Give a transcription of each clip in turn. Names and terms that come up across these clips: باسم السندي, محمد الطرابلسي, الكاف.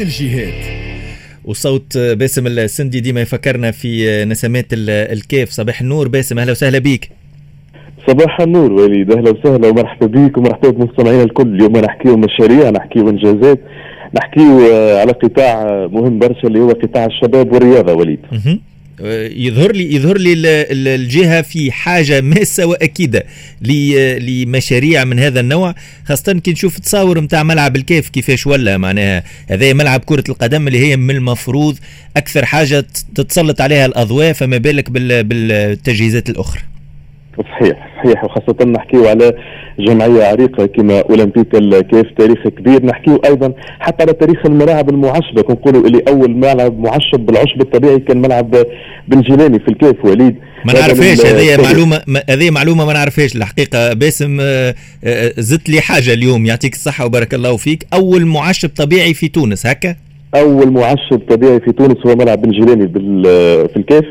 من الجهات. وصوت باسم السندي ديما يفكرنا في نسمات الكاف. صباح النور باسم، أهلا وسهلا بيك. صباح النور وليد، أهلا وسهلا ومرحبا بيك ومرحبا بمستمعينا الكل. اليوم نحكيو مشاريع، نحكيو إنجازات، نحكيو على قطاع مهم برشا اللي هو قطاع الشباب والرياضة وليد. يظهر لي الجهة في حاجة ماسة وأكيدة لمشاريع من هذا النوع، خاصة كي نشوف تصاور متاع ملعب الكاف كيفاش ولا معناها هذا ملعب كرة القدم اللي هي من المفروض أكثر حاجة تتسلط عليها الأضواء، فما بالك بالتجهيزات الأخرى. صحيح، وخاصة نحكيو على جمعية عريقة كما أولمبيك الكاف، تاريخ كبير. نحكيو أيضا حتى على تاريخ الملاعب المعشبة، كنقولوا اللي أول ملعب معشب بالعشب الطبيعي كان ملعب بن جيلاني في الكاف وليد. ما نعرفهاش هذه معلومة ما نعرفهاش الحقيقة باسم، زدت لي حاجة اليوم، يعطيك الصحة وبارك الله فيك. أول معشب طبيعي في تونس هكا؟ أول معشب طبيعي في تونس هو ملعب بن جيلاني في الكاف،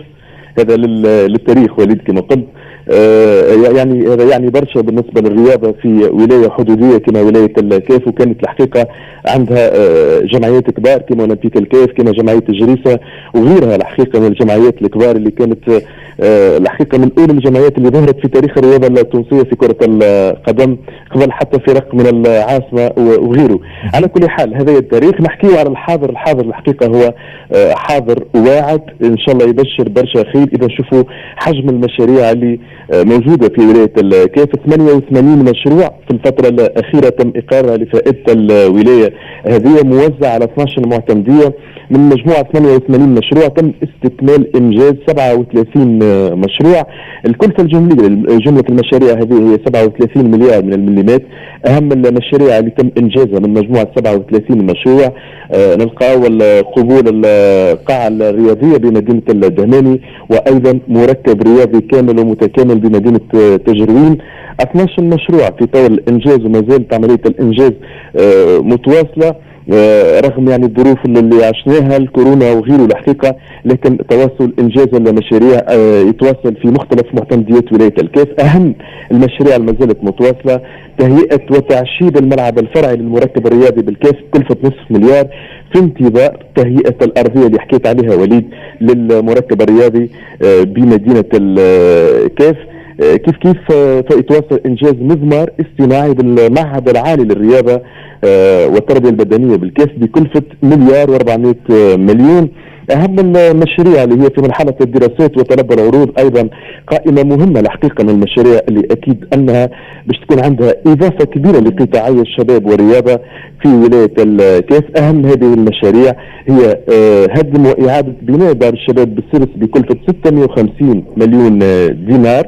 هذا للتاريخ وليد كما قلت. يعني هذا يعني برشا بالنسبة للرياضة في ولاية حدودية كما ولاية الكاف، وكانت الحقيقة عندها جمعيات كبار كما أولمبيك الكاف، كما جمعية الجريسة وغيرها الحقيقة من الجمعيات الكبار اللي كانت الحقيقة من أول الجمعيات اللي ظهرت في تاريخ الرياضة التونسية في كرة القدم، قبل حتى فرق من العاصمة وغيره. على كل حال هذا التاريخ. نحكيه على الحاضر الحقيقة هو حاضر واعد إن شاء الله يبشر برشا خير. إذا شوفوا حجم المشاريع اللي موجودة في ولاية الكاف، 88 مشروع في الفترة الأخيرة تم إقرارها لفائدة الولاية هذه، موزعة على 12 معتمدية. من مجموعة 88 مشروع تم استكمال إنجاز 37 مشروع. الكلفة الجملية لجملة المشاريع هذه هي 37 مليار من المليمات. أهم المشاريع اللي تم إنجازها من مجموعة 37 مشروع نلقاو قبول القاعة الرياضية بمدينة الدهماني، وأيضا مركب رياضي كامل ومتكامل بمدينة تجروين. 12 مشروع في طور الإنجاز وما زالت عملية الإنجاز متواصلة رغم يعني الظروف اللي عشناها الكورونا وغيره الحقيقة، لكن تواصل إنجاز المشاريع يتواصل في مختلف معتمديات ولاية الكاف. أهم المشاريع ما زالت متواصلة تهيئة وتعشيب الملعب الفرعي للمركب الرياضي بالكاف بكلفة نصف مليار، في انتظار تهيئة الأرضية اللي حكيت عليها وليد للمركب الرياضي بمدينة الكاف. كيف يتواصل إنجاز مضمار اصطناعي بالمعهد العالي للرياضة والتربية البدنية بالكاف بكلفة 1,400 مليون. أهم المشاريع اللي هي في مرحلة الدراسات وطلب العروض، أيضا قائمة مهمة الحقيقة من المشاريع اللي أكيد أنها باش تكون عندها إضافة كبيرة لقطاعي الشباب والرياضة في ولاية الكاف. أهم هذه المشاريع هي هدم وإعادة بناء دار الشباب بالسرس بكلفة 650 مليون دينار.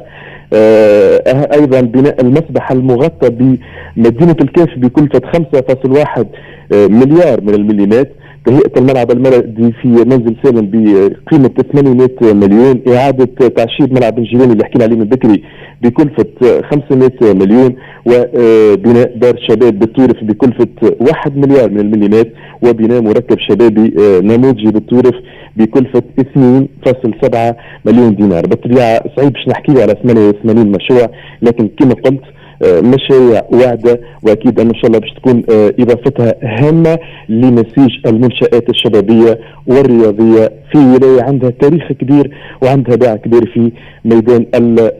أيضا بناء المسبح المغطى بمدينة الكاف بكلفة 5.1 مليار من المليمات. تهيئة الملعب الملدي في منزل سالم بقيمة 800 مليون. إعادة تعشيب ملعب الجيلاني اللي حكينا عليه من بكري بكلفة 500 مليون. وبناء دار شباب بالتورف بكلفة 1 مليار من المليمات. وبناء مركب شبابي نموذجي بالتورف بكلفة 2.7 مليون دينار. بالطبيعة صعيب باش نحكي على 88 مشروع، لكن كما قلت مشاريع واعدة، وأكيد أن شاء الله باش تكون إضافتها هامة لنسيج المنشآت الشبابية والرياضية في ولاية عندها تاريخ كبير وعندها باع كبير في ميدان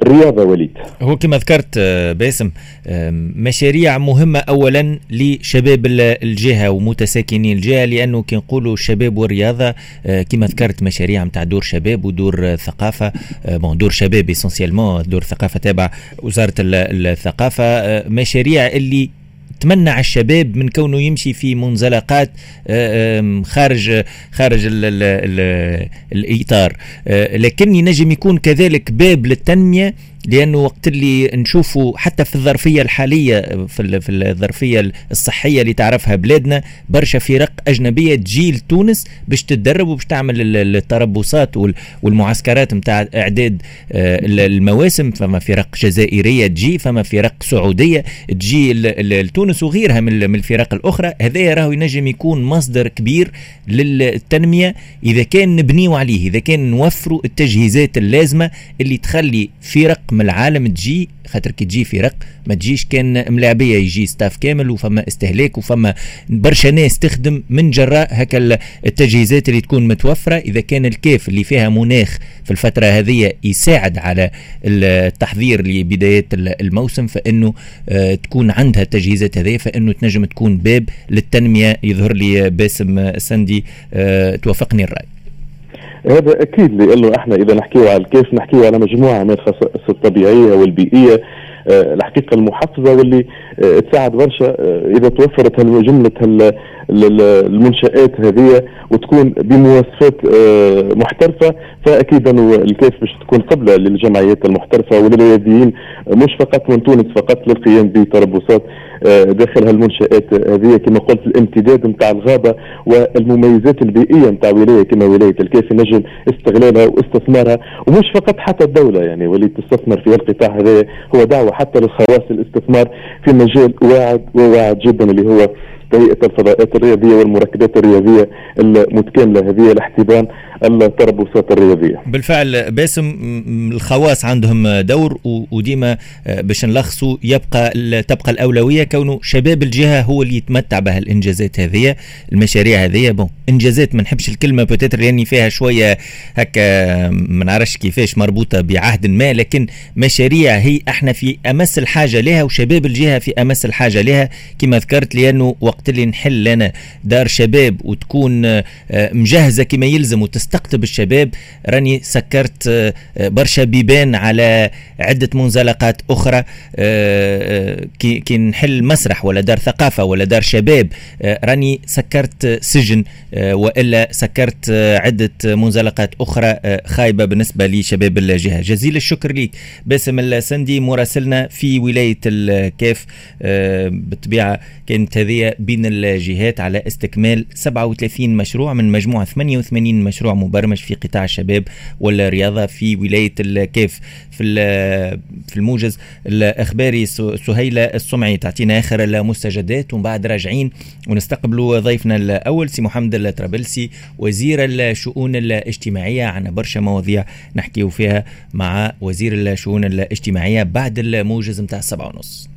الرياضة وليد. هو كما ذكرت باسم مشاريع مهمة أولا لشباب الجهة ومتساكنين الجهة، لأنه كي نقولوا الشباب والرياضة كما ذكرت مشاريع متاع دور شباب ودور ثقافة، دور شباب اسونسيالمون، دور ثقافة تابع وزارة الثقافة. مشاريع اللي تمنع الشباب من كونه يمشي في منزلقات خارج الإطار، لكن ينجم يكون كذلك باب للتنمية، لأنه وقت اللي نشوفه حتى في الظرفية الحالية في الظرفية الصحية اللي تعرفها بلادنا، برشا فرق أجنبية تجيل تونس باش تتدرب وباش تعمل التربصات والمعسكرات متاع إعداد المواسم. فما فرق جزائرية تجي، فما فرق سعودية تجي لتونس وغيرها من الفرق الأخرى. هذا راهو ينجم يكون مصدر كبير للتنمية إذا كان نبنيه عليه، إذا كان نوفروا التجهيزات اللازمة اللي تخلي فرق فرق من العالم تجي، خاطر كي تجي فرق ما تجيش كان ملاعبيه، يجي ستاف كامل وفما استهلاك وفما برشا ناس تخدم من جراء هكا التجهيزات اللي تكون متوفره. اذا كان الكاف اللي فيها مناخ في الفتره هذه يساعد على التحضير لبدايه الموسم، فانه تكون عندها التجهيزات هذه، فانه تنجم تكون باب للتنميه. يظهر لي باسم السندي، توافقني الراي؟ هذا اكيد، لانه احنا اذا نحكيو على الكاف نحكيو على مجموعه من الخصائص الطبيعيه والبيئيه الحقيقه المحفزه، واللي تساعد برشا اذا توفرت هالجمله المنشآت هذه وتكون بمواصفات محترفه، فاكيد انه الكاف باش تكون قبله للجمعيات المحترفه وللرياضيين مش فقط من تونس فقط للقيام بتربصات داخل هالمنشآت هذه. كما قلت الامتداد نتاع الغابه والمميزات البيئيه نتاع ولايه كما ولايه الكاف نجم استغلالها واستثمارها، ومش فقط حتى الدوله يعني واللي تستثمر في القطاع هذا، هو دعوه حتى للخواص الاستثمار في مجال واعد جدا اللي هو تهيئة الفضاءات الرياضية والمركبات الرياضية المتكاملة هذه لاحتضان التربصات الرياضية. بالفعل باسم، الخواص عندهم دور، وديما باش نلخصوا تبقى الأولوية، كونه شباب الجهة هو اللي يتمتع بها الإنجازات هذه، المشاريع هذه. إنجازات ما نحبش الكلمة بتاتر، لأني فيها شوية هكا ما نعرفش كيفاش مربوطة بعهد ما، لكن مشاريع هي احنا في أمس الحاجة لها، وشباب الجهة في أمس الحاجة لها كما ذكرت، لأنه وقت اللي نحل لنا دار شباب وتكون مجهزة كما يلزم وتستقطب الشباب، راني سكرت برشا بيبان على عدة منزلقات أخرى. كي نحل مسرح ولا دار ثقافة ولا دار شباب، راني سكرت سجن وإلا سكرت عدة منزلقات أخرى خايبة بالنسبة لشباب الجهة. جزيل الشكر ليك باسم السندي مراسلنا في ولاية الكاف. بالطبيعة كانت هذه بين الجهات على استكمال 37 مشروع من مجموعة 88 مشروع مبرمج في قطاع الشباب والرياضة في ولاية الكاف. في الموجز الأخباري سهيلة السمعي تعطينا آخر المستجدات، ومن بعد راجعين ونستقبلوا ضيفنا الأول سي محمد الطرابلسي وزير الشؤون الاجتماعية. عنا برشا مواضيع نحكيو فيها مع وزير الشؤون الاجتماعية بعد الموجز متاع 7:30.